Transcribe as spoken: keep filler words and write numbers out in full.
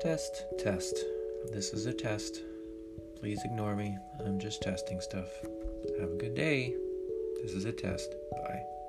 Test, test. This is a test. Please ignore me. I'm just testing stuff. Have a good day. This is a test. Bye.